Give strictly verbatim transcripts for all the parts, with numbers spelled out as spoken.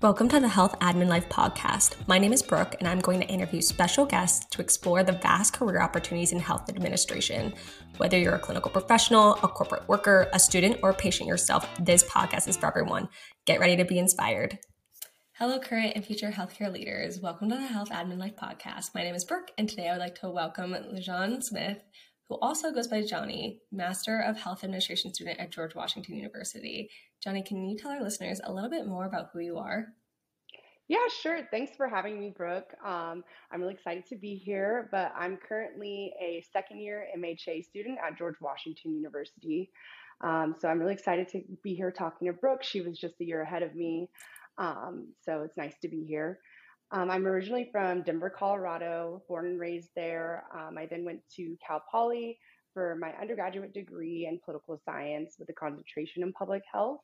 Welcome to the Health Admin Life podcast. My name is Brooke, and I'm going to interview special guests to explore the vast career opportunities in health administration. Whether you're a clinical professional, a corporate worker, a student, or a patient yourself, this podcast is for everyone. Get ready to be inspired. Hello, current and future healthcare leaders. Welcome to the Health Admin Life podcast. My name is Brooke, and today I would like to welcome LaJeanne Smith, who also goes by Jonni, Master of Health Administration student at George Washington University. Jonni, can you tell our listeners a little bit more about who you are? Yeah, sure. Thanks for having me, Brooke. Um, I'm really excited to be here, but I'm currently a second year M H A student at George Washington University. Um, so I'm really excited to be here talking to Brooke. She was just a year ahead of me. Um, so it's nice to be here. Um, I'm originally from Denver, Colorado, born and raised there. Um, I then went to Cal Poly for my undergraduate degree in political science with a concentration in public health.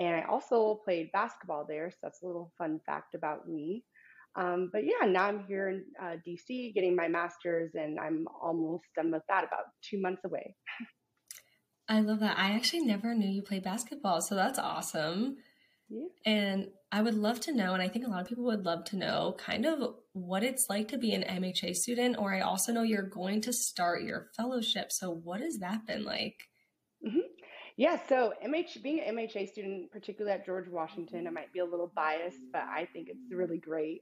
And I also played basketball there, so that's a little fun fact about me. Um, but yeah, now I'm here in uh, D C getting my master's, and I'm almost done with that, about two months away. I love that. I actually never knew you played basketball, so that's awesome. Yeah. And I would love to know, and I think a lot of people would love to know, kind of what it's like to be an M H A student, or I also know you're going to start your fellowship. So what has that been like? Mm-hmm. Yeah, so M H, being an M H A student, particularly at George Washington, I might be a little biased, but I think it's really great.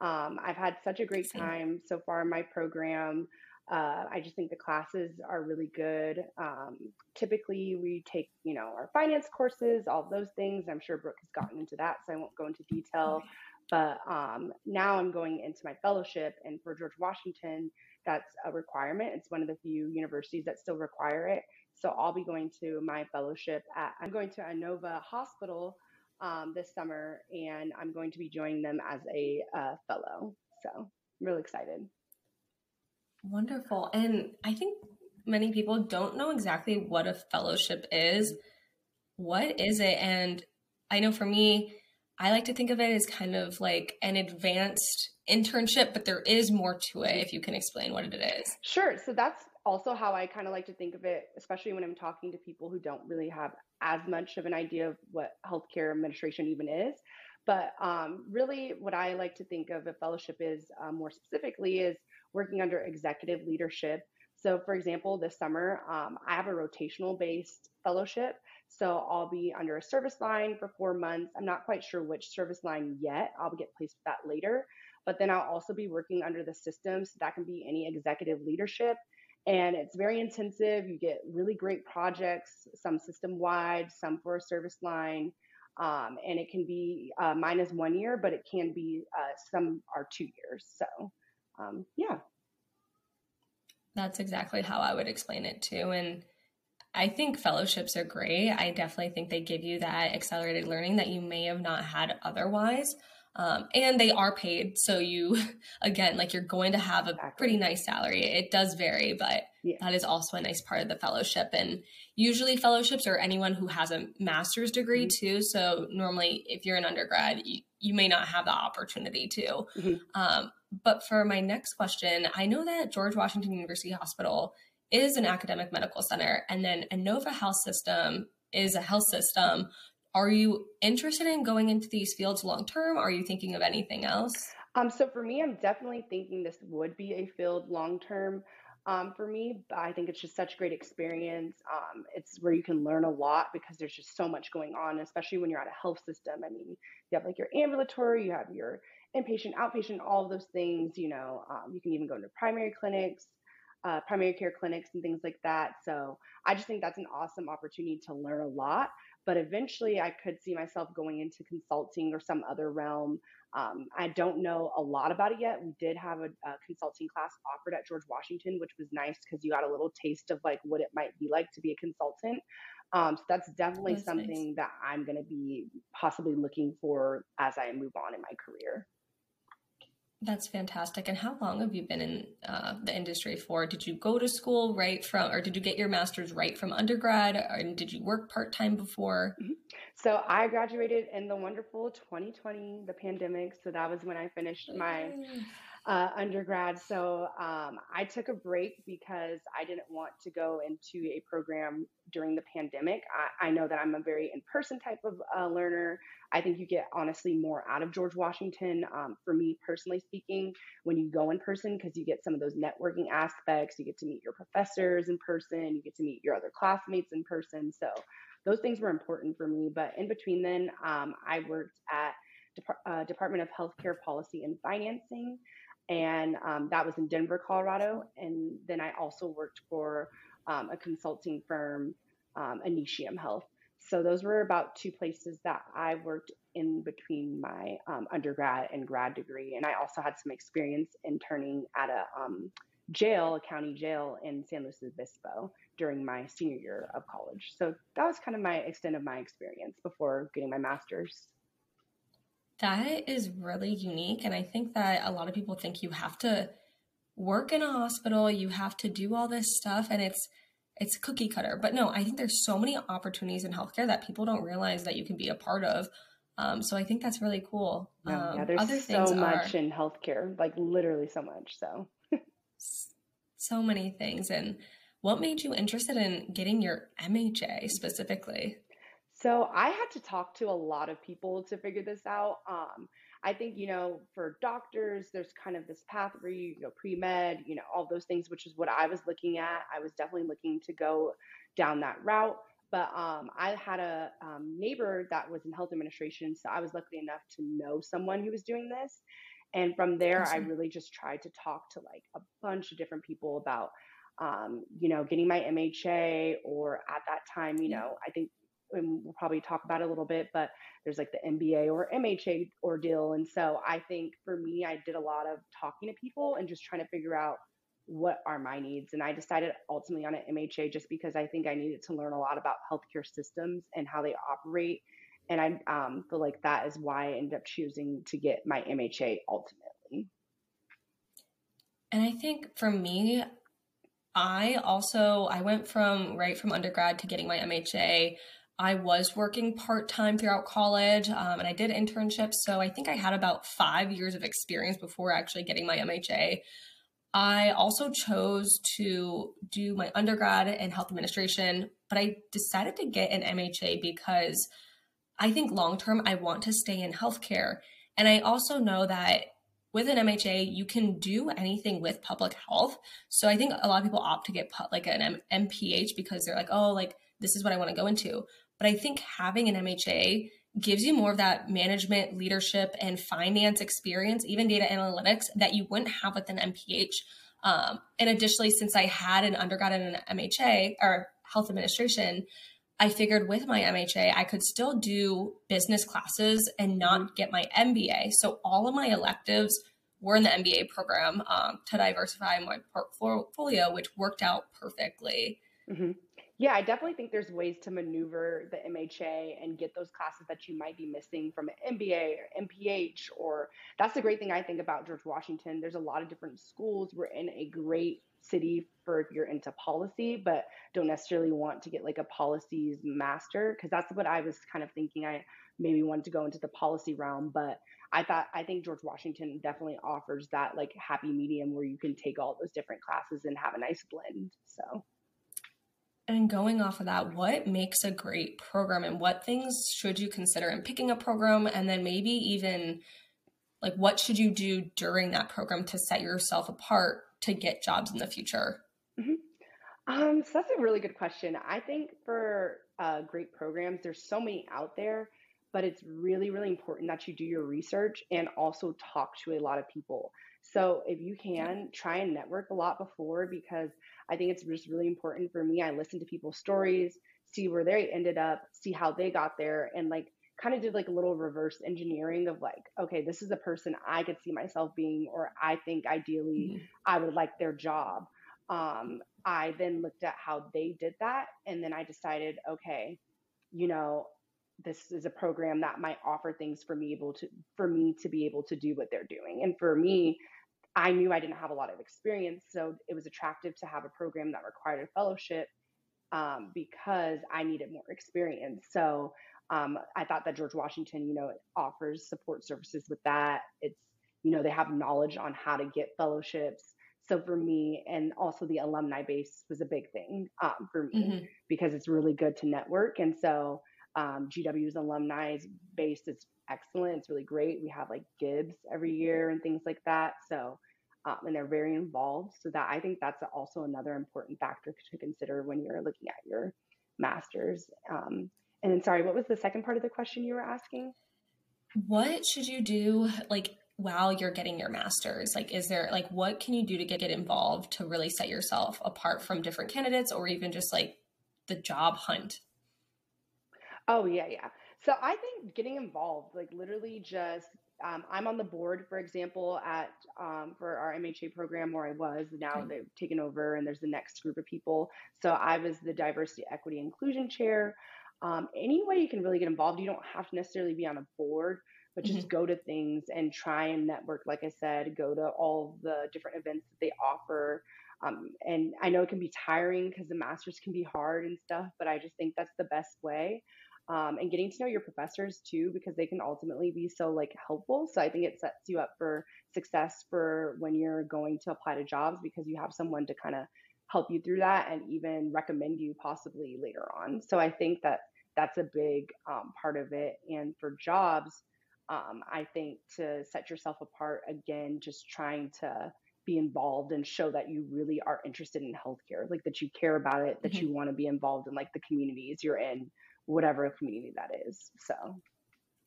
Um, I've had such a great Same. time so far in my program. Uh, I just think the classes are really good. Um, typically, we take, you know, our finance courses, all those things. I'm sure Brooke has gotten into that, so I won't go into detail. But um, now I'm going into my fellowship, and for George Washington, that's a requirement. It's one of the few universities that still require it. So I'll be going to my fellowship at, I'm going to Inova Hospital um, this summer, and I'm going to be joining them as a uh, fellow. So I'm really excited. Wonderful. And I think many people don't know exactly what a fellowship is. What is it? And I know for me, I like to think of it as kind of like an advanced internship, but there is more to it if you can explain what it is. Sure. So that's also how I kind of like to think of it, especially when I'm talking to people who don't really have as much of an idea of what healthcare administration even is. But um, really what I like to think of a fellowship is uh, more specifically is working under executive leadership. So for example, this summer, um, I have a rotational based fellowship. So I'll be under a service line for four months. I'm not quite sure which service line yet. I'll get placed with that later, but then I'll also be working under the system. So that can be any executive leadership, and it's very intensive. You get really great projects, some system wide, some for a service line. Um, and it can be uh, minus one year, but it can be uh, some are two years. So, um, yeah. That's exactly how I would explain it too. And I think fellowships are great. I definitely think they give you that accelerated learning that you may have not had otherwise. Um, and they are paid. So you, again, like you're going to have a exactly. pretty nice salary. It does vary, but yeah. that is also a nice part of the fellowship. And usually fellowships are anyone who has a master's degree mm-hmm. too. So normally if you're an undergrad, you, you may not have the opportunity to. Mm-hmm. Um, but for my next question, I know that George Washington University Hospital is an academic medical center, and then Inova Health System is a health system. Are you interested in going into these fields long-term? Are you thinking of anything else? Um, so for me, I'm definitely thinking this would be a field long-term um, for me. I think it's just such a great experience. Um, it's where you can learn a lot because there's just so much going on, especially when you're at a health system. I mean, you have like your ambulatory, you have your inpatient, outpatient, all of those things, you know, um, you can even go into primary clinics. Uh, primary care clinics and things like that. So I just think that's an awesome opportunity to learn a lot, but eventually I could see myself going into consulting or some other realm. Um, I don't know a lot about it yet. We did have a, a consulting class offered at George Washington, which was nice because you got a little taste of like what it might be like to be a consultant. Um, so that's definitely that's something nice. that I'm going to be possibly looking for as I move on in my career. That's fantastic. And how long have you been in uh, the industry for? Did you go to school right from, or did you get your master's right from undergrad? And did you work part-time before? Mm-hmm. So I graduated in the wonderful twenty twenty, the pandemic. So that was when I finished my uh, undergrad. So um, I took a break because I didn't want to go into a program during the pandemic. I, I know that I'm a very in-person type of uh, learner. I think you get honestly more out of George Washington, um, for me personally speaking, when you go in person, because you get some of those networking aspects. You get to meet your professors in person. You get to meet your other classmates in person. So those things were important for me. But in between then, um, I worked at Dep- uh, Department of Healthcare Policy and Financing, and um, that was in Denver, Colorado. And then I also worked for um, a consulting firm, um, Anishium Health. So those were about two places that I worked in between my um, undergrad and grad degree. And I also had some experience interning at a um, jail, a county jail in San Luis Obispo during my senior year of college. So that was kind of my extent of my experience before getting my master's. That is really unique. And I think that a lot of people think you have to work in a hospital, you have to do all this stuff, and it's it's cookie cutter. But no, I think there's so many opportunities in healthcare that people don't realize that you can be a part of. Um, so I think that's really cool. Um, yeah, there's other things so much are, in healthcare, like literally so much. So so many things. And what made you interested in getting your M H A specifically? So I had to talk to a lot of people to figure this out. Um, I think, you know, for doctors, there's kind of this path where you, you know, pre-med, you know, all those things, which is what I was looking at. I was definitely looking to go down that route. But um, I had a um, neighbor that was in health administration, so I was lucky enough to know someone who was doing this. And from there, awesome. I really just tried to talk to like a bunch of different people about, um, you know, getting my M H A, or at that time, you know, I think, and we'll probably talk about it a little bit, but there's like the M B A or M H A ordeal. And so I think for me, I did a lot of talking to people and just trying to figure out what are my needs. And I decided ultimately on an M H A just because I think I needed to learn a lot about healthcare systems and how they operate. And I um, feel like that is why I ended up choosing to get my M H A ultimately. And I think for me, I also, I went from right from undergrad to getting my M H A. I was working part-time throughout college, um, and I did internships. So I think I had about five years of experience before actually getting my M H A. I also chose to do my undergrad in health administration, but I decided to get an M H A because I think long-term I want to stay in healthcare. And I also know that with an M H A, you can do anything with public health. So I think a lot of people opt to get like an M P H because they're like, oh, like this is what I want to go into. But I think having an M H A gives you more of that management, leadership, and finance experience, even data analytics, that you wouldn't have with an M P H. Um, and additionally, since I had an undergrad in an M H A or health administration, I figured with my M H A, I could still do business classes and not get my M B A. So all of my electives were in the M B A program um, to diversify my portfolio, which worked out perfectly. Mm-hmm. Yeah, I definitely think there's ways to maneuver the M H A and get those classes that you might be missing from an M B A or M P H. Or that's the great thing I think about George Washington. There's a lot of different schools. We're in a great city for if you're into policy, but don't necessarily want to get like a policies master, because that's what I was kind of thinking. I maybe wanted to go into the policy realm, but I thought I think George Washington definitely offers that like happy medium where you can take all those different classes and have a nice blend. So. And going off of that, what makes a great program and what things should you consider in picking a program? And then maybe even like what should you do during that program to set yourself apart to get jobs in the future? Mm-hmm. Um, so that's a really good question. I think for uh, great programs, there's so many out there, but it's really, really important that you do your research and also talk to a lot of people. So if you can, try and network a lot before, because I think it's just really important for me. I listened to people's stories, see where they ended up, see how they got there, and like kind of did like a little reverse engineering of like, okay, this is a person I could see myself being, or I think ideally mm-hmm. I would like their job. Um, I then looked at how they did that. And then I decided, okay, you know, this is a program that might offer things for me able to, for me to be able to do what they're doing. And for me, I knew I didn't have a lot of experience, so it was attractive to have a program that required a fellowship um, because I needed more experience. So um, I thought that George Washington, you know, it offers support services with that. It's, you know, they have knowledge on how to get fellowships. So for me, and also the alumni base was a big thing um, for me mm-hmm. because it's really good to network. And so um, G W's alumni base is excellent. It's really great. We have like Gibbs every year and things like that. So, um, and they're very involved. So that I think that's also another important factor to consider when you're looking at your master's. Um, and then, sorry, what was the second part of the question you were asking? What should you do? Like, while you're getting your master's, like, is there, like, what can you do to get, get involved to really set yourself apart from different candidates or even just like the job hunt? Oh, yeah, yeah. So I think getting involved, like literally just, um, I'm on the board, for example, at, um, for our M H A program where I was now okay. They've taken over and there's the next group of people. So I was the diversity, equity, inclusion chair. Um, any way you can really get involved, you don't have to necessarily be on a board, but just mm-hmm. go to things and try and network. Like I said, go to all the different events that they offer. Um, and I know it can be tiring because the master's can be hard and stuff, but I just think that's the best way. Um, and getting to know your professors too, because they can ultimately be so like helpful. So I think it sets you up for success for when you're going to apply to jobs, because you have someone to kind of help you through that and even recommend you possibly later on. So I think that that's a big um, part of it. And for jobs, Um, I think to set yourself apart, again, just trying to be involved and show that you really are interested in healthcare, like that you care about it, that mm-hmm. you want to be involved in like the communities you're in, whatever community that is. So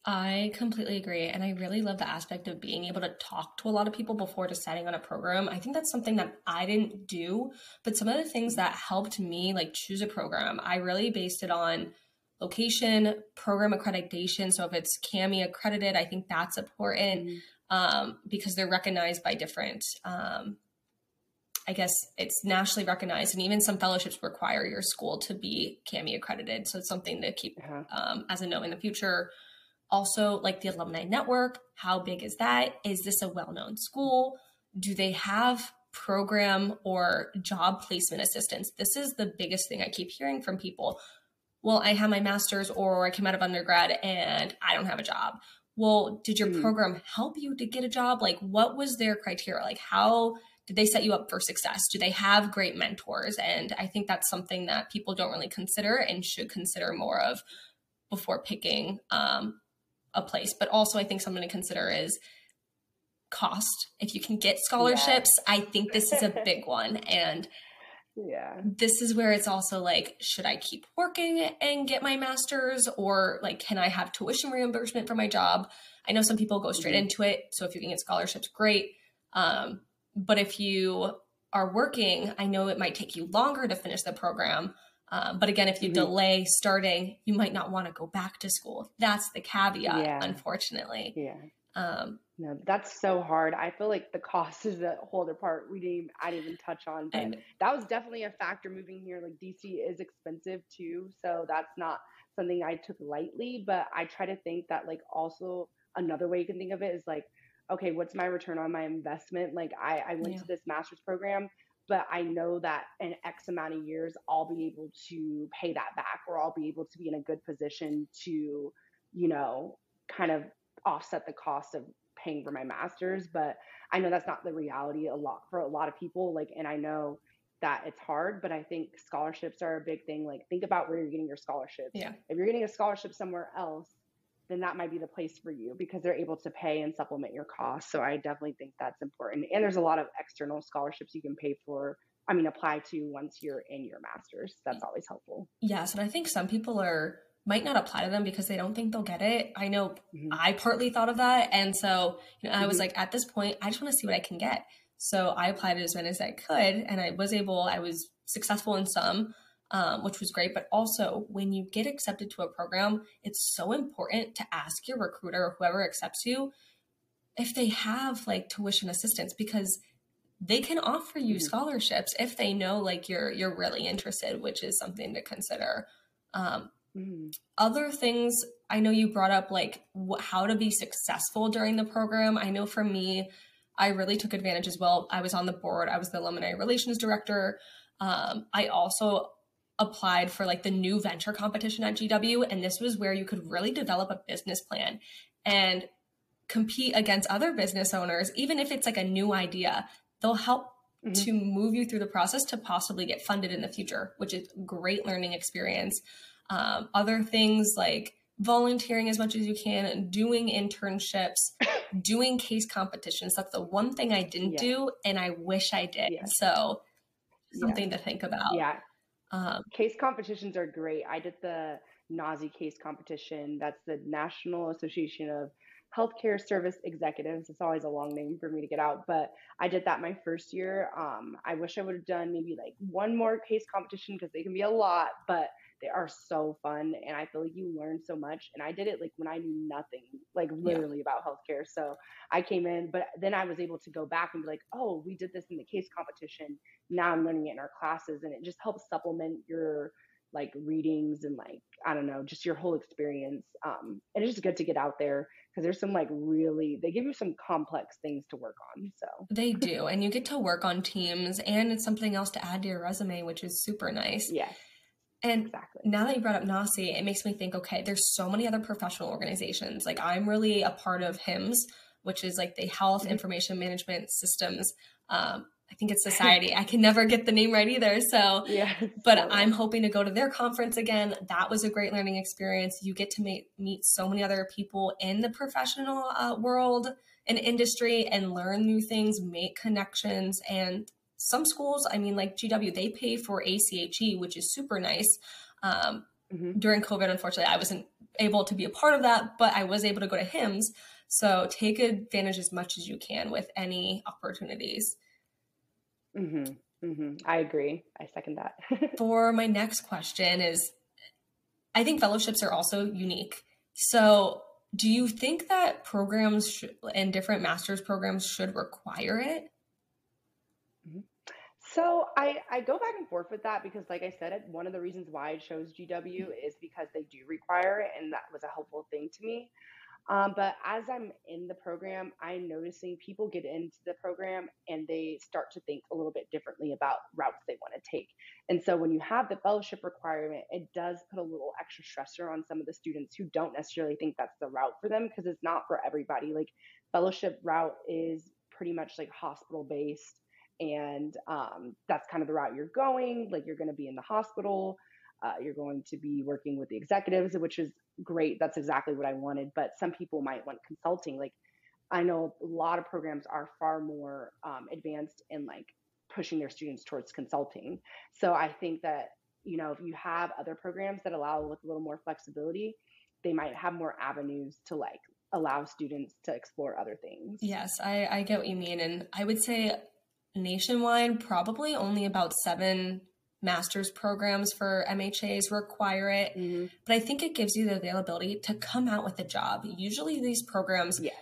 I completely agree. And I really love the aspect of being able to talk to a lot of people before deciding on a program. I think that's something that I didn't do, but some of the things that helped me like choose a program, I really based it on location, program accreditation. So if it's CAMI accredited, I think that's important um, because they're recognized by different, um, I guess it's nationally recognized. And even some fellowships require your school to be CAMI accredited. So it's something to keep uh-huh. um, as a note in the future. Also, like the alumni network, how big is that? Is this a well-known school? Do they have program or job placement assistance? This is the biggest thing I keep hearing from people. Well, I have my master's or I came out of undergrad and I don't have a job. Well, did your mm. program help you to get a job? Like, what was their criteria? Like, how did they set you up for success? Do they have great mentors? And I think that's something that people don't really consider and should consider more of before picking um, a place. But also I think something to consider is cost. If you can get scholarships, yeah. I think this is a big one. And yeah, this is where it's also like, should I keep working and get my master's, or like, can I have tuition reimbursement for my job? I know some people go straight mm-hmm. into it. So if you can get scholarships, great. Um, but if you are working, I know it might take you longer to finish the program. Um, but again, if you mm-hmm. delay starting, you might not want to go back to school. That's the caveat, yeah. unfortunately. Yeah. Um, no, that's so hard. I feel like the cost is the whole other part we didn't, I didn't even touch on, but that was definitely a factor moving here. Like D C is expensive too. So that's not something I took lightly, but I try to think that like also another way you can think of it is like, okay, what's my return on my investment? Like I, I went yeah. to this master's program, but I know that in X amount of years, I'll be able to pay that back, or I'll be able to be in a good position to, you know, kind of offset the cost of paying for my master's. But I know that's not the reality a lot for a lot of people. Like, and I know that it's hard, but I think scholarships are a big thing. Like, think about where you're getting your scholarships. Yeah. If you're getting a scholarship somewhere else, then that might be the place for you, because they're able to pay and supplement your costs. So I definitely think that's important. And there's a lot of external scholarships you can pay for. I mean, apply to once you're in your master's. That's always helpful. Yes. And I think some people are might not apply to them because they don't think they'll get it. I know mm-hmm. I partly thought of that. And so you know, I mm-hmm. was like, at this point, I just want to see what I can get. So I applied as many as I could. And I was able, I was successful in some, um, which was great. But also when you get accepted to a program, it's so important to ask your recruiter or whoever accepts you if they have like tuition assistance, because they can offer you mm-hmm. scholarships if they know like you're, you're really interested, which is something to consider. Um, Mm-hmm. Other things, I know you brought up like wh- how to be successful during the program. I know for me, I really took advantage as well. I was on the board. I was the alumni relations director. Um, I also applied for like the new venture competition at G W. And this was where you could really develop a business plan. And compete against other business owners, even if it's like a new idea, they'll help mm-hmm. to move you through the process to possibly get funded in the future, which is a great learning experience. Um, other things like volunteering as much as you can, doing internships, doing case competitions. That's the one thing I didn't yeah. do, and I wish I did. Yeah. So something yeah. to think about. Yeah. Um, case competitions are great. I did the NAHSE case competition. That's the National Association of Healthcare Service Executives. It's always a long name for me to get out, but I did that my first year. Um, I wish I would have done maybe like one more case competition because they can be a lot, but they are so fun. And I feel like you learn so much. And I did it like when I knew nothing, like literally yeah. about healthcare. So I came in, but then I was able to go back and be like, oh, we did this in the case competition. Now I'm learning it in our classes. And it just helps supplement your like readings and like, I don't know, just your whole experience. Um, and it's just good to get out there because there's some like really, they give you some complex things to work on. So they do. And you get to work on teams and it's something else to add to your resume, which is super nice. Yeah. And exactly. now that you brought up NAHSE, it makes me think, okay, there's so many other professional organizations. Like I'm really a part of HIMSS, which is like the Health mm-hmm. Information Management Systems. Um, I think it's Society. I can never get the name right either. So, yeah, but so I'm hoping to go to their conference again. That was a great learning experience. You get to meet, meet so many other people in the professional uh, world and industry and learn new things, make connections. And some schools, I mean, like G W, they pay for ACHE, which is super nice. Um, mm-hmm. During COVID, unfortunately, I wasn't able to be a part of that, but I was able to go to HIMSS. So take advantage as much as you can with any opportunities. Mm-hmm. Mm-hmm. I agree. I second that. For my next question is, I think fellowships are also unique. So do you think that programs sh- and different master's programs should require it? So I, I go back and forth with that because, like I said, one of the reasons why I chose G W is because they do require it, and that was a helpful thing to me. Um, but as I'm in the program, I'm noticing people get into the program and they start to think a little bit differently about routes they want to take. And so when you have the fellowship requirement, it does put a little extra stressor on some of the students who don't necessarily think that's the route for them because it's not for everybody. Like fellowship route is pretty much like hospital based. And um, that's kind of the route you're going. Like you're going to be in the hospital. Uh, you're going to be working with the executives, which is great. That's exactly what I wanted. But some people might want consulting. Like I know a lot of programs are far more um, advanced in like pushing their students towards consulting. So I think that, you know, if you have other programs that allow with a little more flexibility, they might have more avenues to like allow students to explore other things. Yes, I, I get what you mean. And I would say nationwide, probably only about seven master's programs for M H As require it. Mm-hmm. But I think it gives you the availability to come out with a job. Usually these programs yes.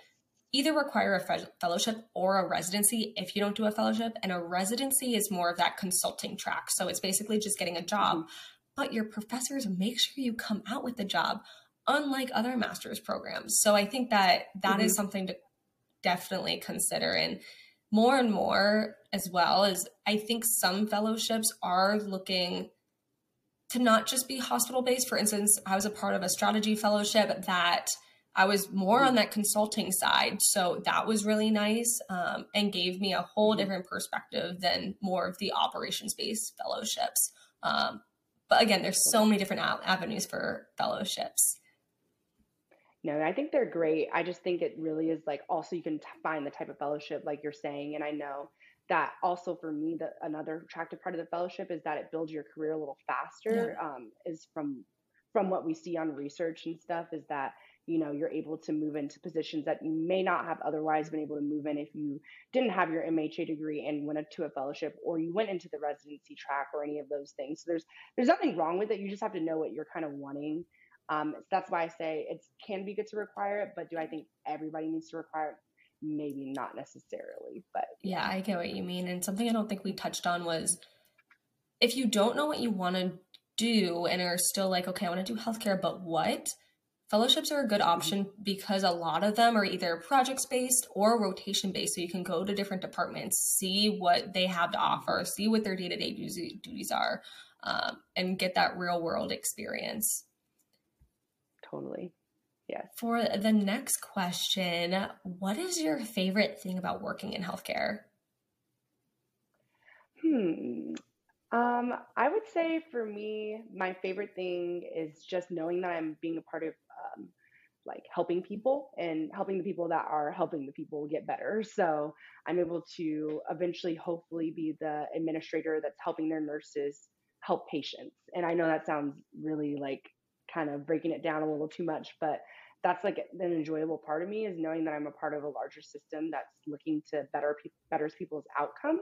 either require a fellowship or a residency if you don't do a fellowship. And a residency is more of that consulting track. So it's basically just getting a job. Mm-hmm. But your professors make sure you come out with a job, unlike other master's programs. So I think that that mm-hmm. is something to definitely consider. And more and more as well is I think some fellowships are looking to not just be hospital-based. For instance, I was a part of a strategy fellowship that I was more on that consulting side. So that was really nice um, and gave me a whole different perspective than more of the operations-based fellowships. Um, but again, there's so many different avenues for fellowships. No, I think they're great. I just think it really is like also you can t- find the type of fellowship like you're saying. And I know that also for me, the, another attractive part of the fellowship is that it builds your career a little faster yeah. um, is from from what we see on research and stuff is that, you know, you're able to move into positions that you may not have otherwise been able to move in if you didn't have your M H A degree and went to a fellowship or you went into the residency track or any of those things. So there's there's nothing wrong with it. You just have to know what you're kind of wanting. Um, that's why I say it can be good to require it, but do I think everybody needs to require it? Maybe not necessarily, but yeah, I get what you mean. And something I don't think we touched on was if you don't know what you want to do and are still like, okay, I want to do healthcare, but what? Fellowships are a good option mm-hmm. because a lot of them are either project-based or rotation-based. So you can go to different departments, see what they have to offer, see what their day-to-day duties are, um, and get that real-world experience. Totally. Yes. For the next question, what is your favorite thing about working in healthcare? Hmm. Um, I would say for me, my favorite thing is just knowing that I'm being a part of um, like helping people and helping the people that are helping the people get better. So I'm able to eventually hopefully be the administrator that's helping their nurses help patients. And I know that sounds really like kind of breaking it down a little too much, but that's like an enjoyable part of me, is knowing that I'm a part of a larger system that's looking to better pe- betters people's outcomes.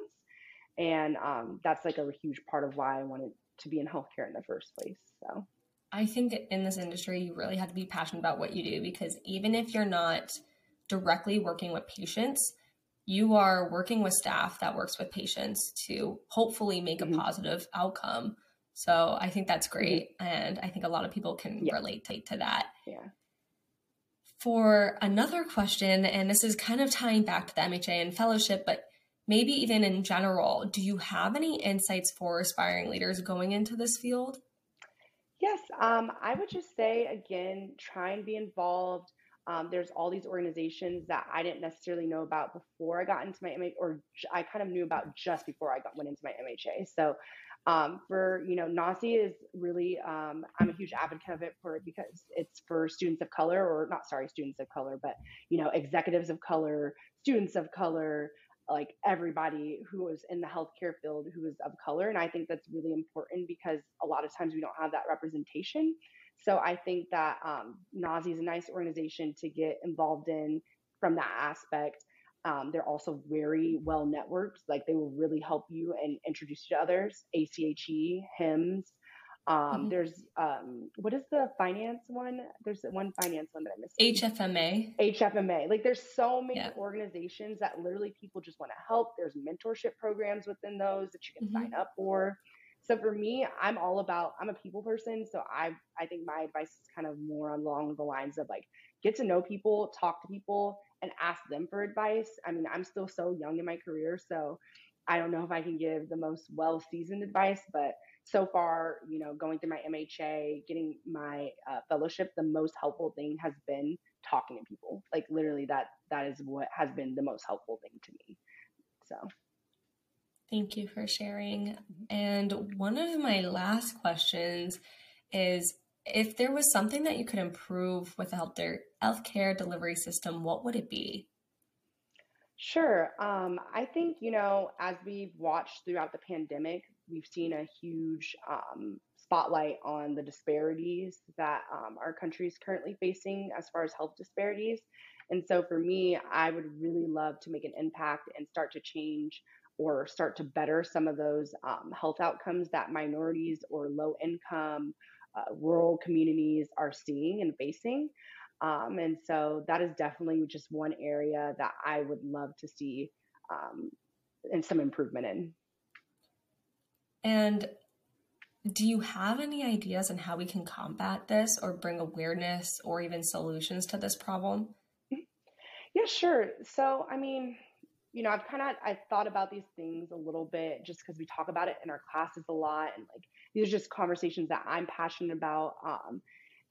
And um, that's like a huge part of why I wanted to be in healthcare in the first place. So I think that in this industry, you really have to be passionate about what you do, because even if you're not directly working with patients, you are working with staff that works with patients to hopefully make mm-hmm. a positive outcome. So I think that's great. Mm-hmm. And I think a lot of people can yeah. relate to, to that. Yeah. For another question, and this is kind of tying back to the M H A and fellowship, but maybe even in general, do you have any insights for aspiring leaders going into this field? Yes, um, I would just say, again, try and be involved. Um, there's all these organizations that I didn't necessarily know about before I got into my M H A, or I kind of knew about just before I got went into my M H A. So um, for, you know, NAHSE is really, um, I'm a huge advocate of it for because it's for students of color, or not, sorry, students of color, but, you know, executives of color, students of color, like everybody who is in the healthcare field who is of color. And I think that's really important because a lot of times we don't have that representation. So I think that um, NAHSE is a nice organization to get involved in from that aspect. Um, they're also very well networked. Like they will really help you and introduce you to others. ACHE, HIMSS. Um, mm-hmm. There's, um, what is the finance one? There's one finance one that I missed. H F M A. H F M A. Like there's so many yeah. organizations that literally people just want to help. There's mentorship programs within those that you can mm-hmm. sign up for. So for me, I'm all about, I'm a people person. So I, I think my advice is kind of more along the lines of like, get to know people, talk to people, and ask them for advice. I mean, I'm still so young in my career, so I don't know if I can give the most well-seasoned advice, but so far, you know, going through my M H A, getting my uh, fellowship, the most helpful thing has been talking to people. Like literally that, that is what has been the most helpful thing to me. So. Thank you for sharing. And one of my last questions is, if there was something that you could improve with the healthcare, healthcare delivery system, what would it be? Sure. Um, I think, you know, as we've watched throughout the pandemic, we've seen a huge um, spotlight on the disparities that um, our country is currently facing as far as health disparities. And so for me, I would really love to make an impact and start to change or start to better some of those um, health outcomes that minorities or low income uh, rural communities are seeing and facing. Um, and so that is definitely just one area that I would love to see um, and some improvement in. And do you have any ideas on how we can combat this or bring awareness or even solutions to this problem? Yeah, sure. So, I mean, you know, I've kind of, I've thought about these things a little bit just because we talk about it in our classes a lot. And like, these are just conversations that I'm passionate about. Um,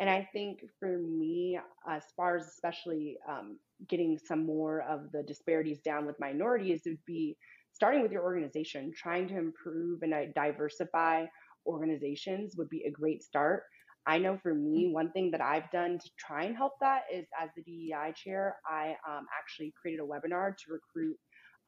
and I think for me, as far as especially um, getting some more of the disparities down with minorities, it would be starting with your organization. Trying to improve and diversify organizations would be a great start. I know for me, one thing that I've done to try and help that is, as the D E I chair, I um, actually created a webinar to recruit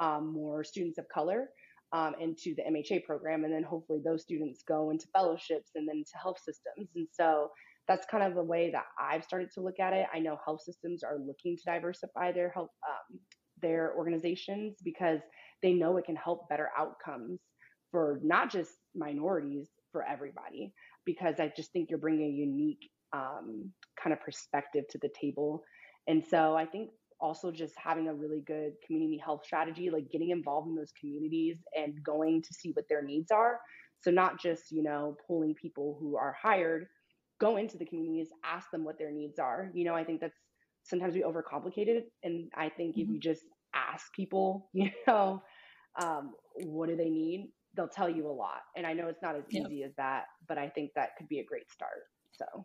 Um, more students of color um, into the M H A program. And then hopefully those students go into fellowships and then to health systems. And so that's kind of the way that I've started to look at it. I know health systems are looking to diversify their health, um, their organizations, because they know it can help better outcomes for not just minorities, for everybody, because I just think you're bringing a unique um, kind of perspective to the table. And so I think also just having a really good community health strategy, like getting involved in those communities and going to see what their needs are. So not just, you know, pulling people who are hired, go into the communities, ask them what their needs are. You know, I think that's sometimes we overcomplicate it. And I think mm-hmm. if you just ask people, you know, um, what do they need? They'll tell you a lot. And I know it's not as yeah. easy as that, but I think that could be a great start. So.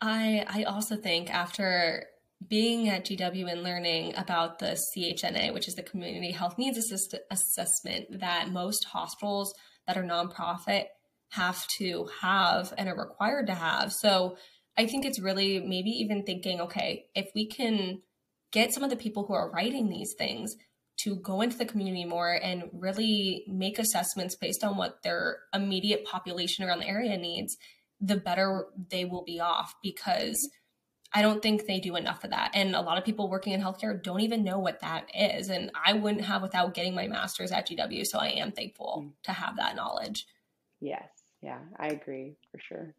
I, I also think after being at G W and learning about the C H N A, which is the Community Health Needs Assist Assessment that most hospitals that are nonprofit have to have and are required to have. So I think it's really maybe even thinking, okay, if we can get some of the people who are writing these things to go into the community more and really make assessments based on what their immediate population around the area needs, the better they will be off, because I don't think they do enough of that. And a lot of people working in healthcare don't even know what that is. And I wouldn't have without getting my master's at G W. So I am thankful mm-hmm. to have that knowledge. Yes. Yeah, I agree for sure.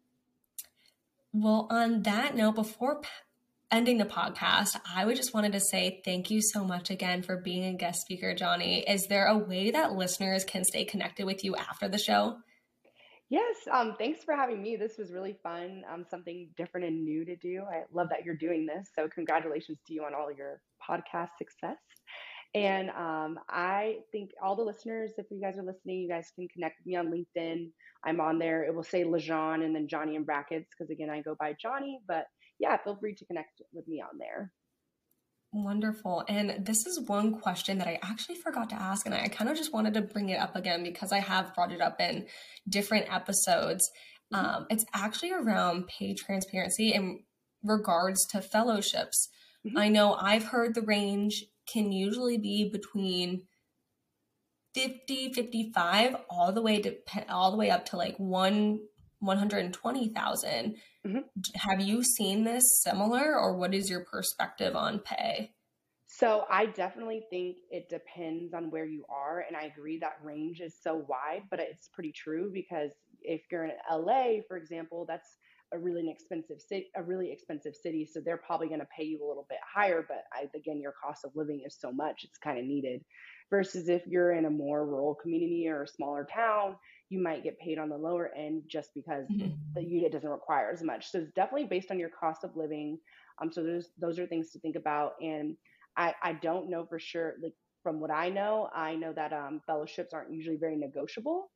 Well, on that note, before ending the podcast, I would just wanted to say thank you so much again for being a guest speaker, Jonni. Is there a way that listeners can stay connected with you after the show? Yes. Um, thanks for having me. This was really fun. Um, something different and new to do. I love that you're doing this. So congratulations to you on all your podcast success. And um, I think all the listeners, if you guys are listening, you guys can connect with me on LinkedIn. I'm on there. It will say LaJeanne and then Jonni in brackets, because again, I go by Jonni, but yeah, feel free to connect with me on there. Wonderful. And this is one question that I actually forgot to ask, and I kind of just wanted to bring it up again because I have brought it up in different episodes. Um, it's actually around pay transparency in regards to fellowships. Mm-hmm. I know I've heard the range can usually be between fifty, fifty-five, all the way to all the way up to like one. one hundred twenty thousand. Mm-hmm. Have you seen this similar, or what is your perspective on pay? So I definitely think it depends on where you are. And I agree that range is so wide, but it's pretty true, because if you're in L A, for example, that's a really expensive city, a really expensive city. So they're probably going to pay you a little bit higher, but I, again, your cost of living is so much, it's kind of needed. Versus if you're in a more rural community or a smaller town, you might get paid on the lower end just because mm-hmm. the unit doesn't require as much. So it's definitely based on your cost of living. Um, so those those are things to think about. And I, I don't know for sure, like from what I know, I know that um, fellowships aren't usually very negotiable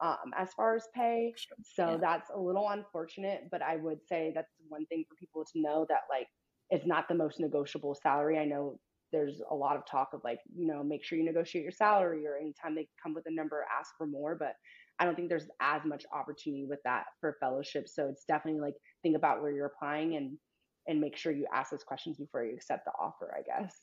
um, as far as pay. So yeah. That's a little unfortunate, but I would say that's one thing for people to know, that like, it's not the most negotiable salary. I know there's a lot of talk of like, you know, make sure you negotiate your salary, or anytime they come with a number, ask for more. But I don't think there's as much opportunity with that for fellowships. So it's definitely like, think about where you're applying and, and make sure you ask those questions before you accept the offer, I guess.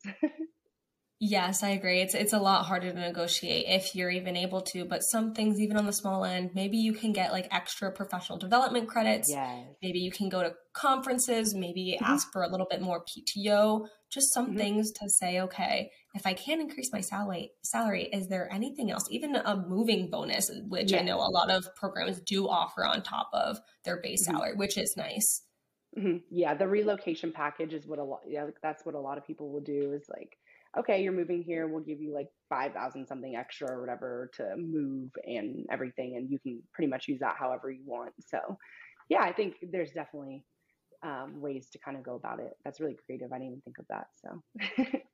Yes, I agree. It's, it's a lot harder to negotiate if you're even able to, but some things, even on the small end, maybe you can get like extra professional development credits. Yes. Maybe you can go to conferences, maybe mm-hmm. ask for a little bit more P T O, just some mm-hmm. things to say, okay, if I can increase my salary, salary, is there anything else? Even a moving bonus, which yes. I know a lot of programs do offer on top of their base mm-hmm. salary, which is nice. Mm-hmm. Yeah. The relocation package is what a lot, yeah, that's what a lot of people will do, is like, okay, you're moving here, we'll give you like five thousand something extra or whatever to move and everything. And you can pretty much use that however you want. So yeah, I think there's definitely um, ways to kind of go about it. That's really creative. I didn't even think of that. So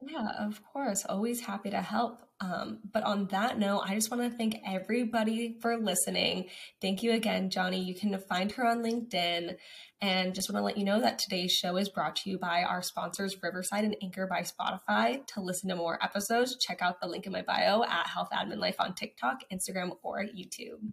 yeah, of course, always happy to help. Um, but on that note, I just want to thank everybody for listening. Thank you again, Jonni. You can find her on LinkedIn. And just want to let you know that today's show is brought to you by our sponsors, Riverside and Anchor by Spotify. To listen to more episodes, check out the link in my bio at Health Admin Life on TikTok, Instagram, or YouTube.